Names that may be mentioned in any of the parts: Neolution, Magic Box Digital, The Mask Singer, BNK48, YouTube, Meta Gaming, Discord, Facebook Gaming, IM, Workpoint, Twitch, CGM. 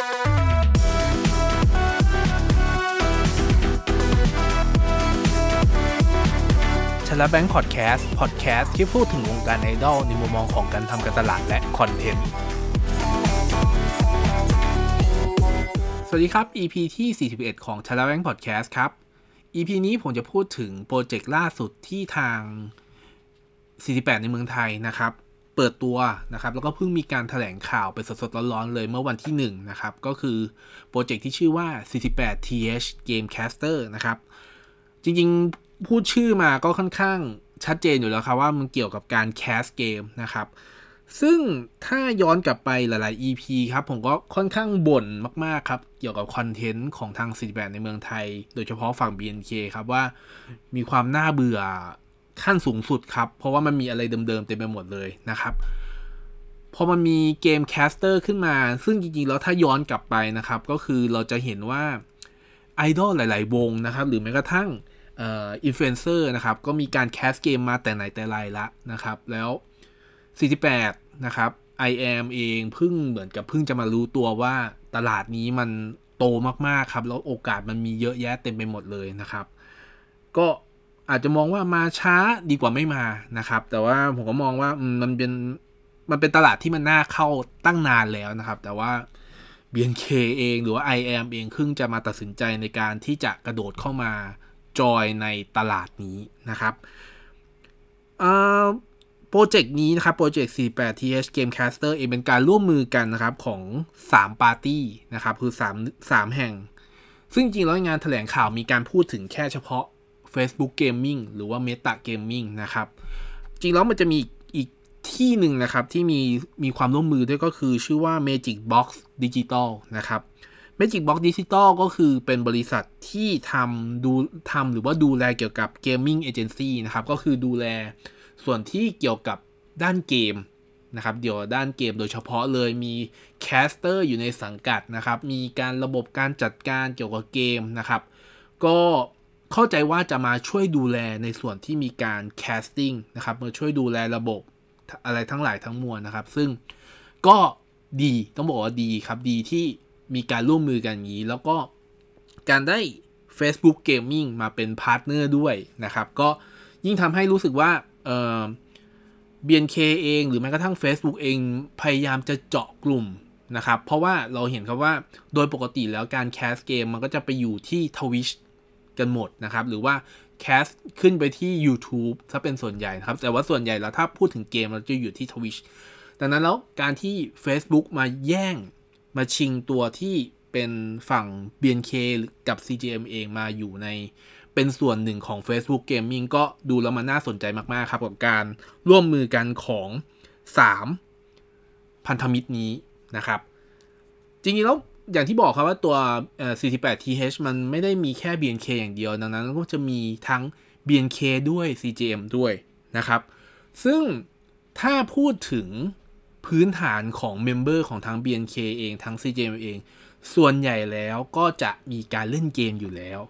ชลแบงค์พอดแคสต์ที่พูดถึงวงการไอดอลในมุมมองของการทำการตลาดและคอนเทนต์สวัสดีครับ EP ที่41ของชลแบงค์พอดแคสต์ครับ EP นี้ผมจะพูดถึงโปรเจกต์ล่าสุดที่ทาง48ในเมืองไทยนะครับเปิดตัวนะครับแล้วก็เพิ่งมีการแถลงข่าวไปสดๆร้อนๆเลยเมื่อวันที่1นะครับก็คือโปรเจกต์ที่ชื่อว่า48 TH Gamecaster นะครับจริงๆพูดชื่อมาก็ค่อนข้างชัดเจนอยู่แล้วครับว่ามันเกี่ยวกับการแคสเกมนะครับซึ่งถ้าย้อนกลับไปหลายๆ EP ครับผมก็ค่อนข้างบ่นมากๆครับเกี่ยวกับคอนเทนต์ของทาง48ในเมืองไทยโดยเฉพาะฝั่ง BNK ครับว่ามีความน่าเบื่อขั้นสูงสุดครับเพราะว่ามันมีอะไรเดิมๆเต็มไปหมดเลยนะครับพอมันมีเกมแคสเตอร์ขึ้นมาซึ่งจริงๆแล้วถ้าย้อนกลับไปนะครับก็คือเราจะเห็นว่าไอดอลหลายๆวงนะครับหรือแม้กระทั่งอินฟลูเอนเซอร์นะครับก็มีการแคสเกมมาแต่ไหนแต่ไรละนะครับแล้ว48นะครับ IM เองเพิ่งจะมารู้ตัวว่าตลาดนี้มันโตมากๆครับแล้วโอกาสมันมีเยอะแยะเต็มไปหมดเลยนะครับก็อาจจะมองว่ามาช้าดีกว่าไม่มานะครับแต่ว่าผมก็มองว่ามันเป็นตลาดที่มันน่าเข้าตั้งนานแล้วนะครับแต่ว่า BNK เองหรือว่า IM เองเพิ่งจะมาตัดสินใจในการที่จะกระโดดเข้ามาจอยในตลาดนี้นะครับโปรเจกต์นี้นะครับโปรเจกต์ 48 TH Gamecaster เองเป็นการร่วมมือกันนะครับของ3ปาร์ตี้นะครับคือ3แห่งซึ่งจริงแล้วงานแถลงข่าวมีการพูดถึงแค่เฉพาะ Facebook Gaming หรือว่า Meta Gaming นะครับจริงแล้วมันจะมีอีกที่หนึ่งนะครับที่มีความร่วมมือด้วยก็คือชื่อว่า Magic Box Digital นะครับMagic Box Digital ก็คือเป็นบริษัทที่ทำหรือว่าดูแลเกี่ยวกับ Gaming Agency นะครับก็คือดูแลส่วนที่เกี่ยวกับด้านเกมนะครับเดี๋ยวด้านเกมโดยเฉพาะเลยมีแคสเตอร์อยู่ในสังกัดนะครับมีการระบบการจัดการเกี่ยวกับเกมนะครับก็เข้าใจว่าจะมาช่วยดูแลในส่วนที่มีการแคสติ้งนะครับมาช่วยดูแลระบบอะไรทั้งหลายทั้งมวลนะครับซึ่งก็ดีต้องบอกว่าดีครับดีที่มีการร่วมมือกันอย่างนี้แล้วก็การได้ Facebook Gaming มาเป็นพาร์ทเนอร์ด้วยนะครับก็ยิ่งทำให้รู้สึกว่าBNK เองหรือแม้กระทั่ง Facebook เองพยายามจะเจาะกลุ่มนะครับเพราะว่าเราเห็นครับว่าโดยปกติแล้วการแคสเกมมันก็จะไปอยู่ที่ Twitch กันหมดนะครับหรือว่าแคสขึ้นไปที่ YouTube ถ้าเป็นส่วนใหญ่นะครับแต่ว่าส่วนใหญ่แล้วถ้าพูดถึงเกมเราจะอยู่ที่ Twitch ดังนั้นแล้วการที่ Facebook มาแย่งมาชิงตัวที่เป็นฝั่ง BNK กับ CGM เองมาอยู่ในเป็นส่วนหนึ่งของ Facebook Gaming ก็ดูแล้วมันน่าสนใจมากๆครับกับการร่วมมือกันของ3พันธมิตรนี้นะครับจริงๆแล้วอย่างที่บอกครับว่าตัว48TH มันไม่ได้มีแค่ BNK อย่างเดียวดังนั้นก็จะมีทั้ง BNK ด้วย CGM ด้วยนะครับซึ่งถ้าพูดถึงพื้นฐานของเมมเบอร์ของทั้ง BNK เองทั้ง CGM เองส่วนใหญ่แล้วก็จะมีการเล่นเกมอยู่แล้ว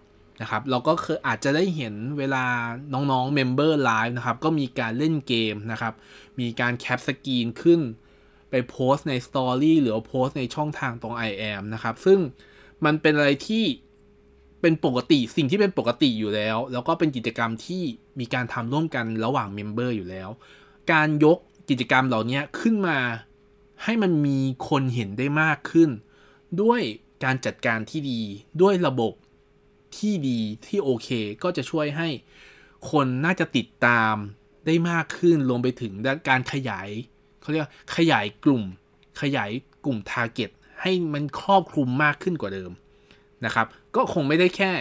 นะครับเราก็คืออาจจะได้เห็นเวลาน้องๆเมมเบอร์ไลฟ์นะครับก็มีการเล่นเกมนะครับมีการแคปสกรีนขึ้นไปโพสในสตอรี่หรือโพสในช่องทางตรง IM นะครับซึ่งมันเป็นอะไรที่เป็นปกติสิ่งที่เป็นปกติอยู่แล้วแล้วก็เป็นกิจกรรมที่มีการทำร่วมกันระหว่างเมมเบอร์อยู่แล้วการยกกิจกรรมเหล่านี้ขึ้นมาให้มันมีคนเห็นได้มากขึ้นด้วยการจัดการที่ดีด้วยระบบที่ดีที่โอเคก็จะช่วยให้คนน่าจะติดตามได้มากขึ้นรวมไปถึงการขยายเขาเรียกขยายกลุ่มทาร์เก็ตให้มันครอบคลุมมากขึ้นกว่าเดิมนะครับก็คงไม่ได้แค่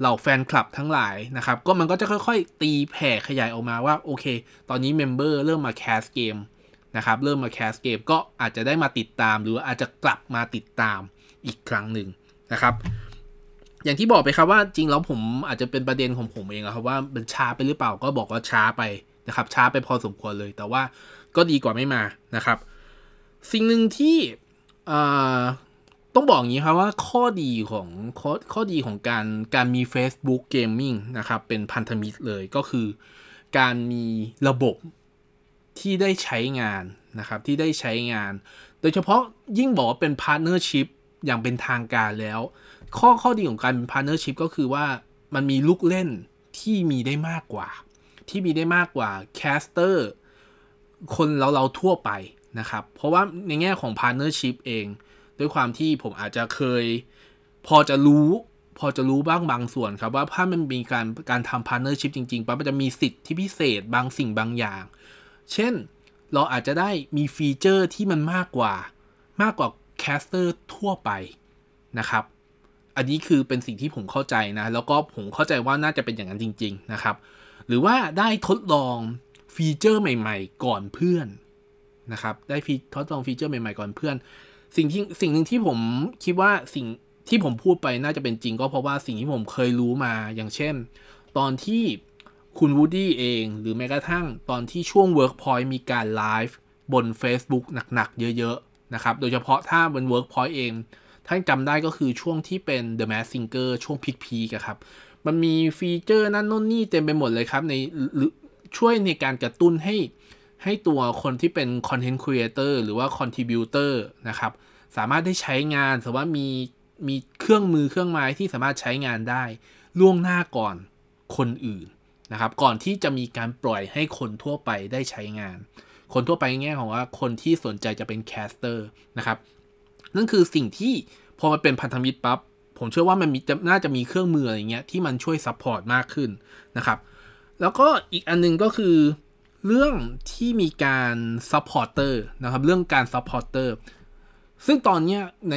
เหล่าแฟนคลับทั้งหลายนะครับก็มันก็จะค่อยๆตีแผ่ขยายออกมาว่าโอเคตอนนี้เมมเบอร์เริ่มมาแคสเกมนะครับเริ่มมาแคสเกมก็อาจจะได้มาติดตามหรืออาจจะกลับมาติดตามอีกครั้งหนึ่งนะครับอย่างที่บอกไปครับว่าจริงแล้วผมอาจจะเป็นประเด็นของผมเองครับว่ามันช้าไปหรือเปล่าก็บอกว่าช้าไปนะครับช้าไปพอสมควรเลยแต่ว่าก็ดีกว่าไม่มานะครับสิ่งหนึ่งที่ต้องบอกอย่างนี้ครับว่าข้อดีของการมี Facebook Gaming นะครับเป็นพันธมิตรเลยก็คือการมีระบบที่ได้ใช้งานนะครับที่ได้ใช้งาน โดยเฉพาะยิ่งบอกว่าเป็น partnership อย่างเป็นทางการแล้วข้อดีของการเป็น partnership ก็คือว่ามันมีลูกเล่นที่มีได้มากกว่าแคสเตอร์คนเราทั่วไปนะครับเพราะว่าในแง่ของ partnership เองด้วยความที่ผมอาจจะเคยพอจะรู้บ้างบางส่วนครับว่าถ้ามันมีการทำ partnership จริงๆมันจะมีสิทธิพิเศษบางสิ่งบางอย่างเช่นเราอาจจะได้มีฟีเจอร์ที่มันมากกว่าแคสเตอร์ทั่วไปนะครับอันนี้คือเป็นสิ่งที่ผมเข้าใจนะแล้วก็ผมเข้าใจว่าน่าจะเป็นอย่างนั้นจริงๆนะครับหรือว่าได้ทดลองฟีเจอร์ใหม่ๆก่อนเพื่อนนะครับได้ทดลองฟีเจอร์ใหม่ๆก่อนเพื่อนสิ่งนึงที่ผมคิดว่าสิ่งที่ผมพูดไปน่าจะเป็นจริงก็เพราะว่าสิ่งที่ผมเคยรู้มาอย่างเช่นตอนที่คุณวูดดี้เองหรือแม้กระทั่งตอนที่ช่วง Workpoint มีการไลฟ์บน Facebook หนักๆเยอะๆนะครับโดยเฉพาะถ้าเป็น Workpoint เองท่านจำได้ก็คือช่วงที่เป็น The Mask Singer ช่วงพีคๆครับมันมีฟีเจอร์นั่นโน่นนี่เต็มไปหมดเลยครับในช่วยในการกระตุ้นให้ตัวคนที่เป็น Content Creator หรือว่า Contributor นะครับสามารถได้ใช้งานสามารถมีเครื่องมือเครื่องไม้ที่สามารถใช้งานได้ล่วงหน้าก่อนคนอื่นนะครับก่อนที่จะมีการปล่อยให้คนทั่วไปได้ใช้งานคนทั่วไปในแง่ของว่าคนที่สนใจจะเป็นแคสเตอร์นะครับนั่นคือสิ่งที่พอมันเป็นพันธมิตรปั๊บผมเชื่อว่ามันน่าจะมีเครื่องมืออะไรเงี้ยที่มันช่วยซัพพอร์ตมากขึ้นนะครับแล้วก็อีกอันนึงก็คือเรื่องที่มีการซัพพอร์เตอร์นะครับเรื่องการซัพพอร์เตอร์ซึ่งตอนนี้ใน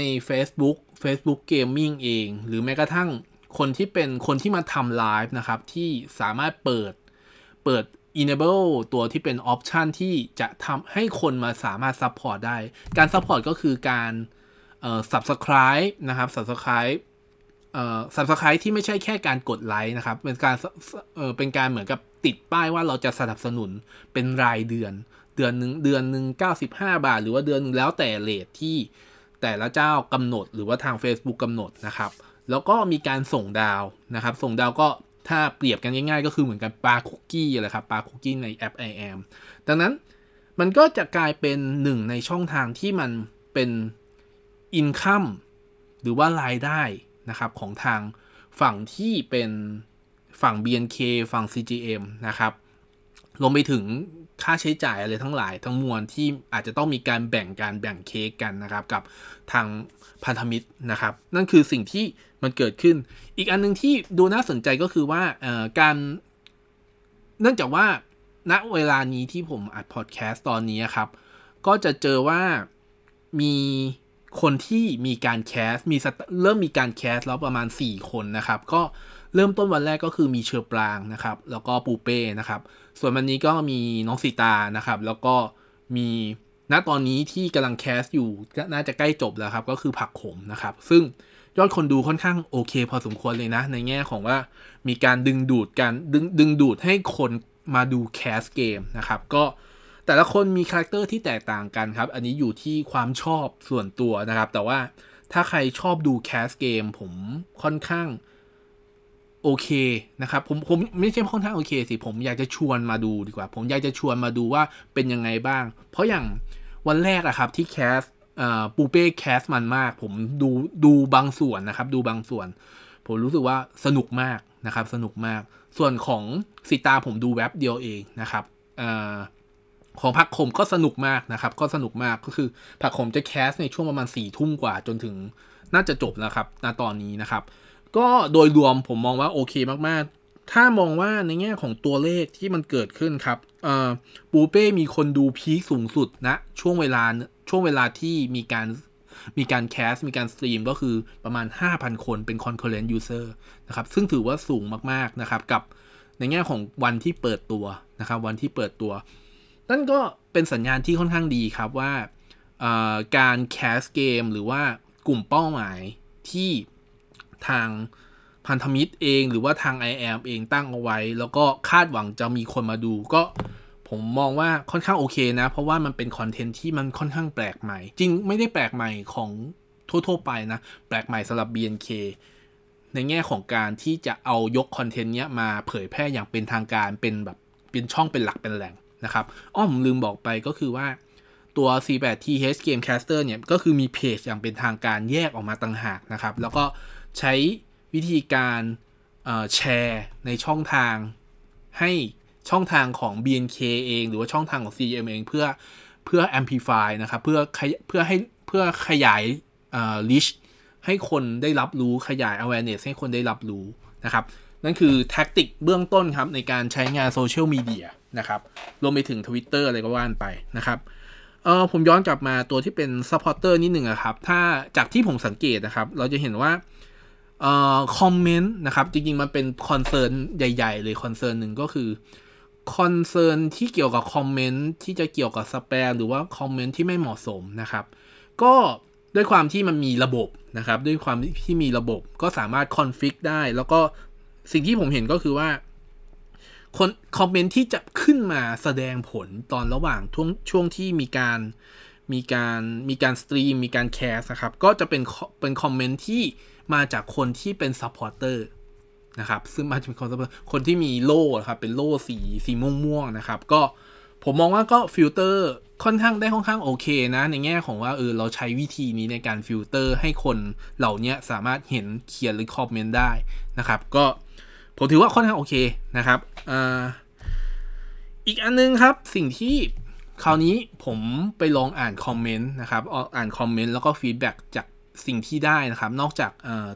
Facebook Gaming เองหรือแม้กระทั่งคนที่มาทำไลฟ์นะครับที่สามารถเปิด enable ตัวที่เป็น option ที่จะทำให้คนมาสามารถ support ได้การ support ก็คือการsubscribe นะครับ subscribe ที่ไม่ใช่แค่การกดไลค์นะครับเป็นการเหมือนกับติดป้ายว่าเราจะสนับสนุนเป็นรายเดือนนึง95บาทหรือว่าเดือนนึงแล้วแต่เรทที่แต่ละเจ้ากำหนดหรือว่าทาง Facebook กำหนดนะครับแล้วก็มีการส่งดาวนะครับส่งดาวก็ถ้าเปรียบกันง่ายๆก็คือเหมือนกันปาคุกกี้อะไรครับปาคุกกี้ในแอป IM ดังนั้นมันก็จะกลายเป็นหนึ่งในช่องทางที่มันเป็น income หรือว่ารายได้นะครับของทางฝั่งที่เป็นฝั่ง BNK ฝั่ง CGM นะครับรวมไปถึงค่าใช้จ่ายอะไรทั้งหลายทั้งมวลที่อาจจะต้องมีการแบ่งเค้กกันนะครับกับทางพันธมิตรนะครับนั่นคือสิ่งที่มันเกิดขึ้นอีกอันนึงที่ดูน่าสนใจก็คือว่าการเนื่องจากว่าณเวลานี้ที่ผมอัดพอดแคสต์ตอนนี้ครับก็จะเจอว่ามีคนที่มีการแคสต์เริ่มมีการแคสต์แล้วประมาณ4คนนะครับก็เริ่มต้นวันแรกก็คือมีเชอปรางนะครับแล้วก็ปูเป้นะครับส่วนวันนี้ก็มีน้องสีตานะครับแล้วก็มีณตอนนี้ที่กำลังแคสอยู่น่าจะใกล้จบแล้วครับก็คือผักขมนะครับซึ่งยอดคนดูค่อนข้างโอเคพอสมควรเลยนะในแง่ของว่ามีการดึงดูดให้คนมาดูแคสเกมนะครับก็แต่ละคนมีคาแรคเตอร์ที่แตกต่างกันครับอันนี้อยู่ที่ความชอบส่วนตัวนะครับแต่ว่าถ้าใครชอบดูแคสเกมผมค่อนข้างโอเคนะครับผมไม่ใช่ค่อนข้างโอเคสิผมอยากจะชวนมาดูดีกว่าผมอยากจะชวนมาดูว่าเป็นยังไงบ้างเพราะอย่างวันแรกอะครับที่แคสปูเป้แคสมันมากผมดูบางส่วนนะครับดูบางส่วนผมรู้สึกว่าสนุกมากนะครับสนุกมากส่วนของสิตาผมดูแว็บเดียวเองนะครับของผักขมก็สนุกมากนะครับก็สนุกมากก็คือผักขมจะแคสในช่วงประมาณ 4:00 นกว่าจนถึงน่าจะจบแล้วครับณตอนนี้นะครับก็โดยรวมผมมองว่าโอเคมากๆถ้ามองว่าในแง่ของตัวเลขที่มันเกิดขึ้นครับปูเป้มีคนดูพีคสูงสุดนะช่วงเวลาที่มีการแคสมีการสตรีมก็คือประมาณ 5,000 คนเป็น concurrent user นะครับซึ่งถือว่าสูงมากๆนะครับกับในแง่ของวันที่เปิดตัวนะครับวันที่เปิดตัวนั่นก็เป็นสัญญาณที่ค่อนข้างดีครับว่าการแคสเกมหรือว่ากลุ่มเป้าหมายที่ทางพันธมิตรเองหรือว่าทาง IM เองตั้งเอาไว้แล้วก็คาดหวังจะมีคนมาดูก็ผมมองว่าค่อนข้างโอเคนะเพราะว่ามันเป็นคอนเทนต์ที่มันค่อนข้างแปลกใหม่จริงไม่ได้แปลกใหม่ของทั่วๆไปนะแปลกใหม่สำหรับ BNK ในแง่ของการที่จะเอายกคอนเทนต์เนี้ยมาเผยแพร่อย่างเป็นทางการเป็นแบบเป็นช่องเป็นหลักเป็นแหล่งนะครับอ้อมลืมบอกไปก็คือว่า ตัว C8TH Gamecaster เนี่ยก็คือมีเพจอย่างเป็นทางการแยกออกมาต่างหากนะครับแล้วก็ใช้วิธีการแชร์ในช่องทางให้ช่องทางของ BNK เองหรือว่าช่องทางของ CGM เองเพื่อ amplify นะครับเพื่อขยายreach ให้คนได้รับรู้ขยาย awareness ให้คนได้รับรู้นะครับนั่นคือแท็กติกเบื้องต้นครับในการใช้งานโซเชียลมีเดียนะครับรวมไปถึง Twitter อะไรก็ว่านไปนะครับผมย้อนกลับมาตัวที่เป็น supporter นิดหนึ่งครับถ้าจากที่ผมสังเกตนะครับเราจะเห็นว่าคอมเมนต์นะครับจริงๆมันเป็นคอนเซิร์นใหญ่ๆเลยคอนเซิร์นหนึ่งก็คือคอนเซิร์นที่เกี่ยวกับคอมเมนต์ที่จะเกี่ยวกับสแปมหรือว่าคอมเมนต์ที่ไม่เหมาะสมนะครับก็ด้วยความที่มันมีระบบนะครับด้วยความที่มีระบบก็สามารถคอนฟิกได้แล้วก็สิ่งที่ผมเห็นก็คือว่าคนคอมเมนต์ที่จะขึ้นมาแสดงผลตอนระหว่างช่วงที่มีการสตรีมมีการแคสนะครับก็จะเป็นคอมเมนต์ที่มาจากคนที่เป็นซัพพอร์เตอร์นะครับซึ่งมาจากคนที่มีโล่ครับเป็นโล่สีม่วงๆนะครับก็ผมมองว่าก็ฟิลเตอร์ค่อนข้างโอเคนะในแง่ของว่าเราใช้วิธีนี้ในการฟิลเตอร์ให้คนเหล่านี้สามารถเห็นเขียนหรือคอมเมนต์ได้นะครับก็ผมถือว่าค่อนข้างโอเคนะครับอีกอันนึงครับสิ่งที่คราวนี้ผมไปลองอ่านคอมเมนต์นะครับอ่านคอมเมนต์แล้วก็ฟีดแบ็กจากสิ่งที่ได้นะครับนอกจาก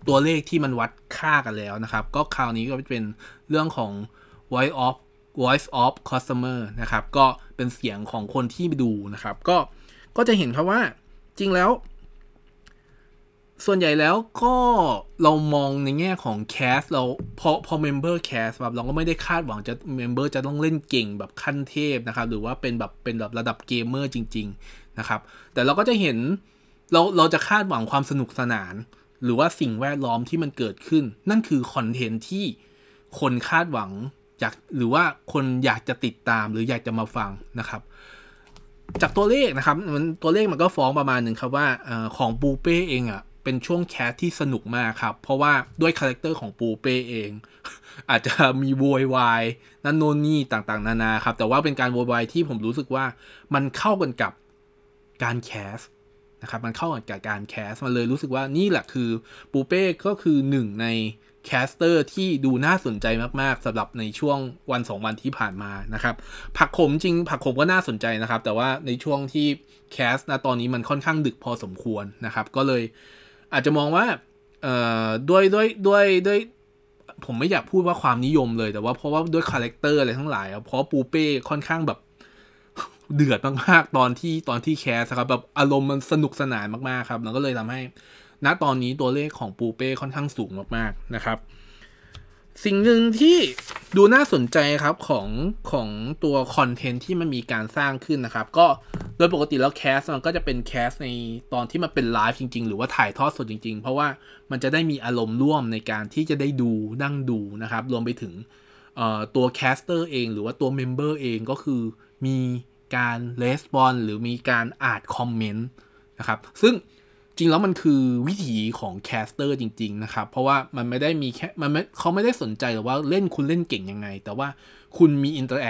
ตัวเลขที่มันวัดค่ากันแล้วนะครับก็คราวนี้ก็เป็นเรื่องของ voice of customer นะครับก็เป็นเสียงของคนที่ดูนะครับก็จะเห็นครับว่าจริงแล้วส่วนใหญ่แล้วก็เรามองในแง่ของแคสเราพอเมมเบอร์แคสแบบเราก็ไม่ได้คาดหวังจะเมมเบอร์จะต้องเล่นเก่งแบบขั้นเทพนะครับหรือว่าเป็นแบบระดับเกมเมอร์จริงๆนะครับแต่เราก็จะเห็นเราจะคาดหวังความสนุกสนานหรือว่าสิ่งแวดล้อมที่มันเกิดขึ้นนั่นคือคอนเทนต์ที่คนคาดหวังอยากหรือว่าคนอยากจะติดตามหรืออยากจะมาฟังนะครับจากตัวเลขนะครับตัวเลขมันก็ฟ้องประมาณหนึ่งครับว่าของปูเป้เองอ่ะเป็นช่วงแคสที่สนุกมากครับเพราะว่าด้วยคาแรคเตอร์ของปูเป้เองอาจจะมีโวยวายนั่นโน่นนี่ต่างๆนานาครับแต่ว่าเป็นการโวยวายที่ผมรู้สึกว่ามันเข้ากันกับการแคสนะครับมันเข้ากับการแคสมันเลยรู้สึกว่านี่แหละคือปูเป้ก็คือหนึ่งในแคสเตอร์ที่ดูน่าสนใจมากๆสำหรับในช่วงวัน2วันที่ผ่านมานะครับผักขมจริงผักขมก็น่าสนใจนะครับแต่ว่าในช่วงที่แคสนะตอนนี้มันค่อนข้างดึกพอสมควรนะครับก็เลยอาจจะมองว่าด้วยผมไม่อยากพูดว่าความนิยมเลยแต่ว่าเพราะว่าด้วยคาแรคเตอร์อะไรทั้งหลายเพราะปูเป้ค่อนข้างแบบเดือดมากๆตอนที่แคสครับแบบอารมณ์มันสนุกสนานมากๆครับแล้วก็เลยทำให้ณตอนนี้ตัวเลขของปูเป้ค่อนข้างสูงมากๆนะครับสิ่งหนึ่งที่ดูน่าสนใจครับของตัวคอนเทนต์ที่มันมีการสร้างขึ้นนะครับก็โดยปกติแล้วแคสมันก็จะเป็นแคสในตอนที่มันเป็นไลฟ์จริงๆหรือว่าถ่ายทอดสดจริงๆเพราะว่ามันจะได้มีอารมณ์ร่วมในการที่จะได้ดูนั่งดูนะครับรวมไปถึงตัวแคสเตอร์เองหรือว่าตัวเมมเบอร์เองก็คือมีการรีสปอนส์หรือมีการอ่านคอมเมนต์นะครับซึ่งจริงแล้วมันคือวิถีของแคสเตอร์จริงๆนะครับเพราะว่ามันไม่ได้มีแค่เขาไม่ได้สนใจหรอกว่าเล่นคุณเล่นเก่งยังไงแต่ว่าคุณมีอินเตอร์แ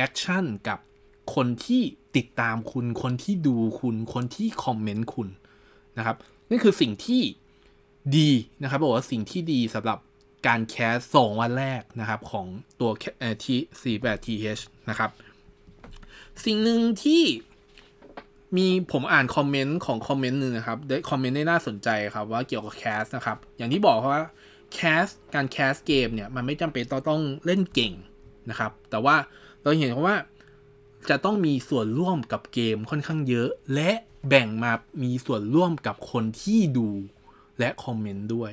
อคชั่นกับคนที่ติดตามคุณคนที่ดูคุณคนที่คอมเมนต์คุณนะครับนั่นคือสิ่งที่ดีนะครับบอกว่าสิ่งที่ดีสำหรับการแคส2วันแรกนะครับของตัวT48TH นะครับสิ่งหนึ่งที่มีผมอ่านคอมเมนต์ของคอมเมนต์นึงนะครับได้คอมเมนต์ได้น่าสนใจครับว่าเกี่ยวกับแคสนะครับอย่างที่บอกว่าแคสการแคสเกมเนี่ยมันไม่จำเป็นต้องเล่นเก่งนะครับแต่ว่าเราเห็นว่าจะต้องมีส่วนร่วมกับเกมค่อนข้างเยอะและแบ่งมามีส่วนร่วมกับคนที่ดูและคอมเมนต์ด้วย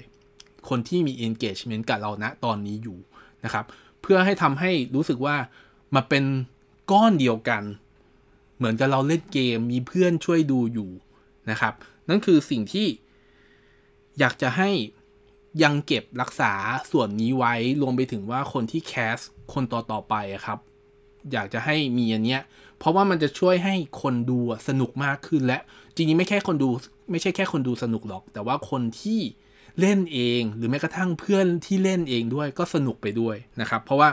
คนที่มี engagement กับเราณตอนนี้อยู่นะครับเพื่อให้ทำให้รู้สึกว่ามันเป็นก้อนเดียวกันเหมือนกับเราเล่นเกมมีเพื่อนช่วยดูอยู่นะครับนั่นคือสิ่งที่อยากจะให้ยังเก็บรักษาส่วนนี้ไว้รวมไปถึงว่าคนที่แคสคนต่อไปครับอยากจะให้มีอันเนี้ยเพราะว่ามันจะช่วยให้คนดูสนุกมากขึ้นและจริงๆไม่ใช่แค่คนดูสนุกหรอกแต่ว่าคนที่เล่นเองหรือแม้กระทั่งเพื่อนที่เล่นเองด้วยก็สนุกไปด้วยนะครับเพราะว่า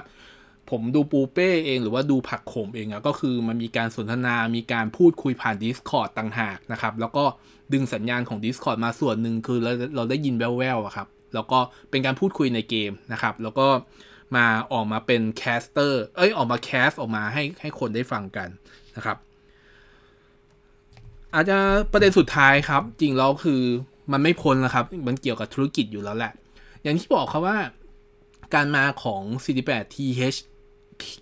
ผมดูปูเป้เองหรือว่าดูผักโขมเองอะก็คือมันมีการสนทนามีการพูดคุยผ่าน Discord ต่างหากนะครับแล้วก็ดึงสัญญาณของ Discord มาส่วนหนึ่งคือเราได้ยินแว่วๆอะครับแล้วก็เป็นการพูดคุยในเกมนะครับแล้วก็มาออกมาเป็นแคสเตอร์ออกมาแคสออกมาให้คนได้ฟังกันนะครับอาจจะประเด็นสุดท้ายครับจริงแล้วคือมันไม่พ้นนะครับมันเกี่ยวกับธุรกิจอยู่แล้วแหละอย่างที่บอกครับว่าการมาของ 48th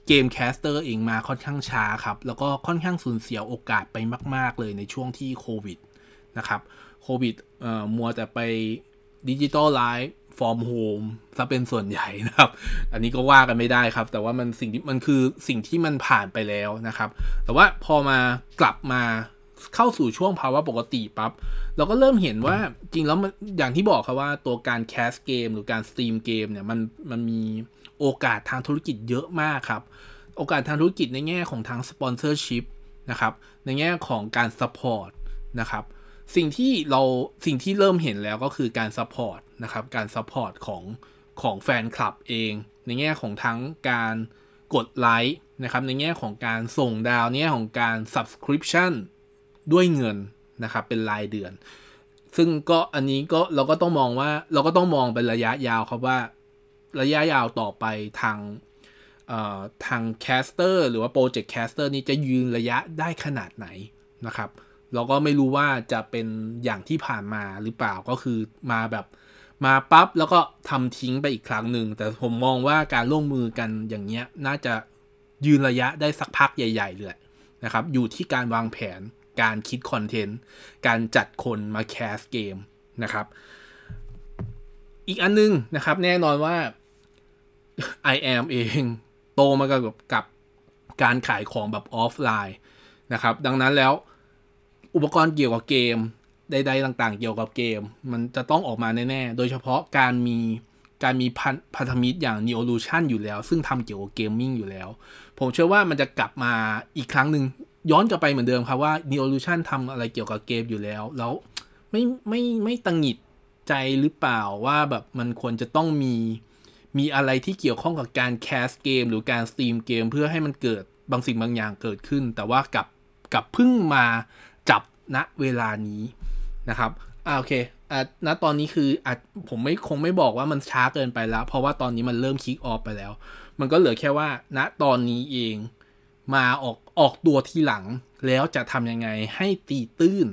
เกมแคสเตอร์เองมาค่อนข้างช้าครับแล้วก็ค่อนข้างสูญเสียโอกาสไปมากๆเลยในช่วงที่โควิดนะครับโควิดมัวแต่ไปดิจิตอลไลฟ์ฟอร์มโฮมซะเป็นส่วนใหญ่นะครับอันนี้ก็ว่ากันไม่ได้ครับแต่ว่ามันสิ่งที่มันคือสิ่งที่มันผ่านไปแล้วนะครับแต่ว่าพอมากลับมาเข้าสู่ช่วงภาวะปกติปั๊บเราก็เริ่มเห็นว่าจริงแล้วมันอย่างที่บอกครับว่าตัวการแคสเกมหรือการสตรีมเกมเนี่ยมันมีโอกาสทางธุรกิจเยอะมากครับโอกาสทางธุรกิจในแง่ของทางสปอนเซอร์ชิพนะครับในแง่ของการซัพพอร์ตนะครับสิ่งที่เริ่มเห็นแล้วก็คือการซัพพอร์ตนะครับการซัพพอร์ตของแฟนคลับเองในแง่ของทั้งการกดไลค์นะครับในแง่ของการส่งดาวในแง่ของการ subscriptionด้วยเงินนะครับเป็นรายเดือนซึ่งก็อันนี้ก็เราก็ต้องมองเป็นระยะยาวครับว่าระยะยาวต่อไปทางแคสเตอร์หรือว่าโปรเจกต์แคสเตอร์นี้จะยืนระยะได้ขนาดไหนนะครับเราก็ไม่รู้ว่าจะเป็นอย่างที่ผ่านมาหรือเปล่าก็คือมาแบบมาปั๊บแล้วก็ทำทิ้งไปอีกครั้งหนึ่งแต่ผมมองว่าการร่วมมือกันอย่างเงี้ยน่าจะยืนระยะได้สักพักใหญ่ๆเลยนะครับอยู่ที่การวางแผนการคิดคอนเทนต์การจัดคนมาแคสเกมนะครับอีกอันนึงนะครับแน่นอนว่า IM เองโตมากับการขายของแบบออฟไลน์นะครับดังนั้นแล้วอุปกรณ์เกี่ยวกับเกมใดๆต่างๆเกี่ยวกับเกมมันจะต้องออกมาแน่ๆโดยเฉพาะการมีพันธมิตรอย่าง Neolution อยู่แล้วซึ่งทำเกี่ยวกับเกมมิ่งอยู่แล้วผมเชื่อว่ามันจะกลับมาอีกครั้งนึงย้อนกลับไปเหมือนเดิมครับว่า Neolution ทำอะไรเกี่ยวกับเกมอยู่แล้วไม่ตังหิดใจหรือเปล่าว่าแบบมันควรจะต้องมีอะไรที่เกี่ยวข้องกับการแคสเกมหรือการสตรีมเกมเพื่อให้มันเกิดบางสิ่งบางอย่างเกิดขึ้นแต่ว่ากับเพิ่งมาจับณเวลานี้นะครับโอเคณตอนนี้คือผมไม่คงไม่บอกว่ามันช้าเกินไปแล้วเพราะว่าตอนนี้มันเริ่มคิกออฟไปแล้วมันก็เหลือแค่ว่าณตอนนี้เองมาออกตัวทีหลังแล้วจะทำยังไงให้ตีตื้น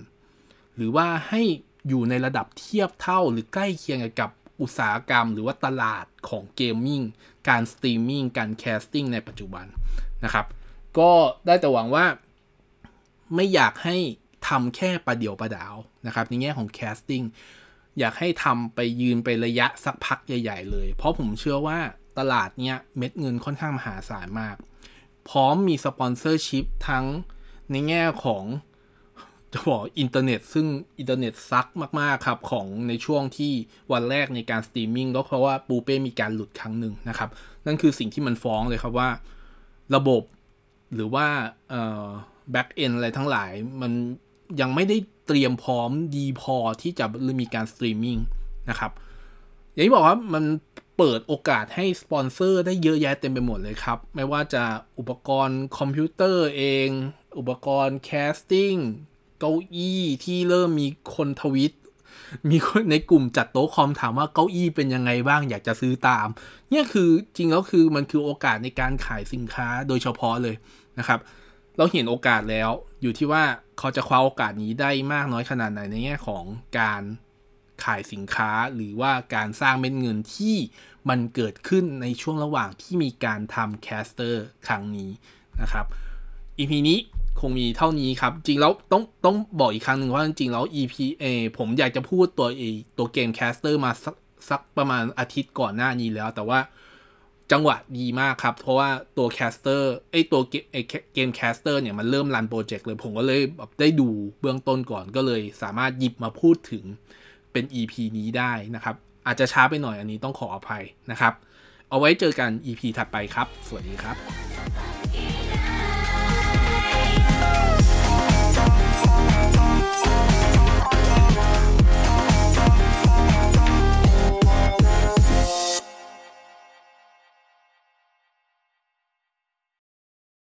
หรือว่าให้อยู่ในระดับเทียบเท่าหรือใกล้เคียงกับอุตสาหกรรมหรือว่าตลาดของเกมมิ่งการสตรีมมิ่งการแคสติ้งในปัจจุบันนะครับก็ได้แต่หวังว่าไม่อยากให้ทำแค่ประเดี๋ยวประดาวนะครับในแง่ของแคสติ้งอยากให้ทำไปยืนไประยะสักพักใหญ่ๆเลยเพราะผมเชื่อว่าตลาดเนี้ยเม็ดเงินค่อนข้างมหาศาลมากพร้อมมีสปอนเซอร์ชิพทั้งในแง่ของจะบอกอินเทอร์เน็ตซึ่งอินเทอร์เน็ตซักมากๆครับของในช่วงที่วันแรกในการสตรีมมิ่งก็เพราะว่าปูเป้มีการหลุดครั้งหนึ่งนะครับนั่นคือสิ่งที่มันฟ้องเลยครับว่าระบบหรือว่าแบ็กเอนด์อะไรทั้งหลายมันยังไม่ได้เตรียมพร้อมดีพอที่จะมีการสตรีมมิ่งนะครับอย่างที่บอกว่ามันเปิดโอกาสให้สปอนเซอร์ได้เยอะแยะเต็มไปหมดเลยครับไม่ว่าจะอุปกรณ์คอมพิวเตอร์เองอุปกรณ์แคสติ้งเก้าอี้ที่เริ่มมีคนทวิตมีคนในกลุ่มจัดโต๊ะคอมถามว่าเก้าอี้เป็นยังไงบ้างอยากจะซื้อตามเนี่ยคือจริงแล้วคือมันคือโอกาสในการขายสินค้าโดยเฉพาะเลยนะครับเราเห็นโอกาสแล้วอยู่ที่ว่าเขาจะคว้าโอกาสนี้ได้มากน้อยขนาดไหนในแง่ของการขายสินค้าหรือว่าการสร้างเม็ดเงินที่มันเกิดขึ้นในช่วงระหว่างที่มีการทำแคสเตอร์ครั้งนี้นะครับ EP นี้คงมีเท่านี้ครับจริงแล้วต้องบอกอีกครั้งหนึ่งว่าจริงแล้ว EP ผมอยากจะพูดตัวเกมแคสเตอร์มาสักประมาณอาทิตย์ก่อนหน้านี้แล้วแต่ว่าจังหวะดีมากครับเพราะว่าตัวแคสเตอร์ตัวเกมแคสเตอร์เนี่ยมันเริ่มรันโปรเจกต์เลยผมก็เลยแบบได้ดูเบื้องต้นก่อนก็เลยสามารถหยิบมาพูดถึงเป็น EP นี้ได้นะครับอาจจะช้าไปหน่อยอันนี้ต้องขออภัยนะครับเอาไว้เจอกัน EP ถัดไปครับสวัสดีครับ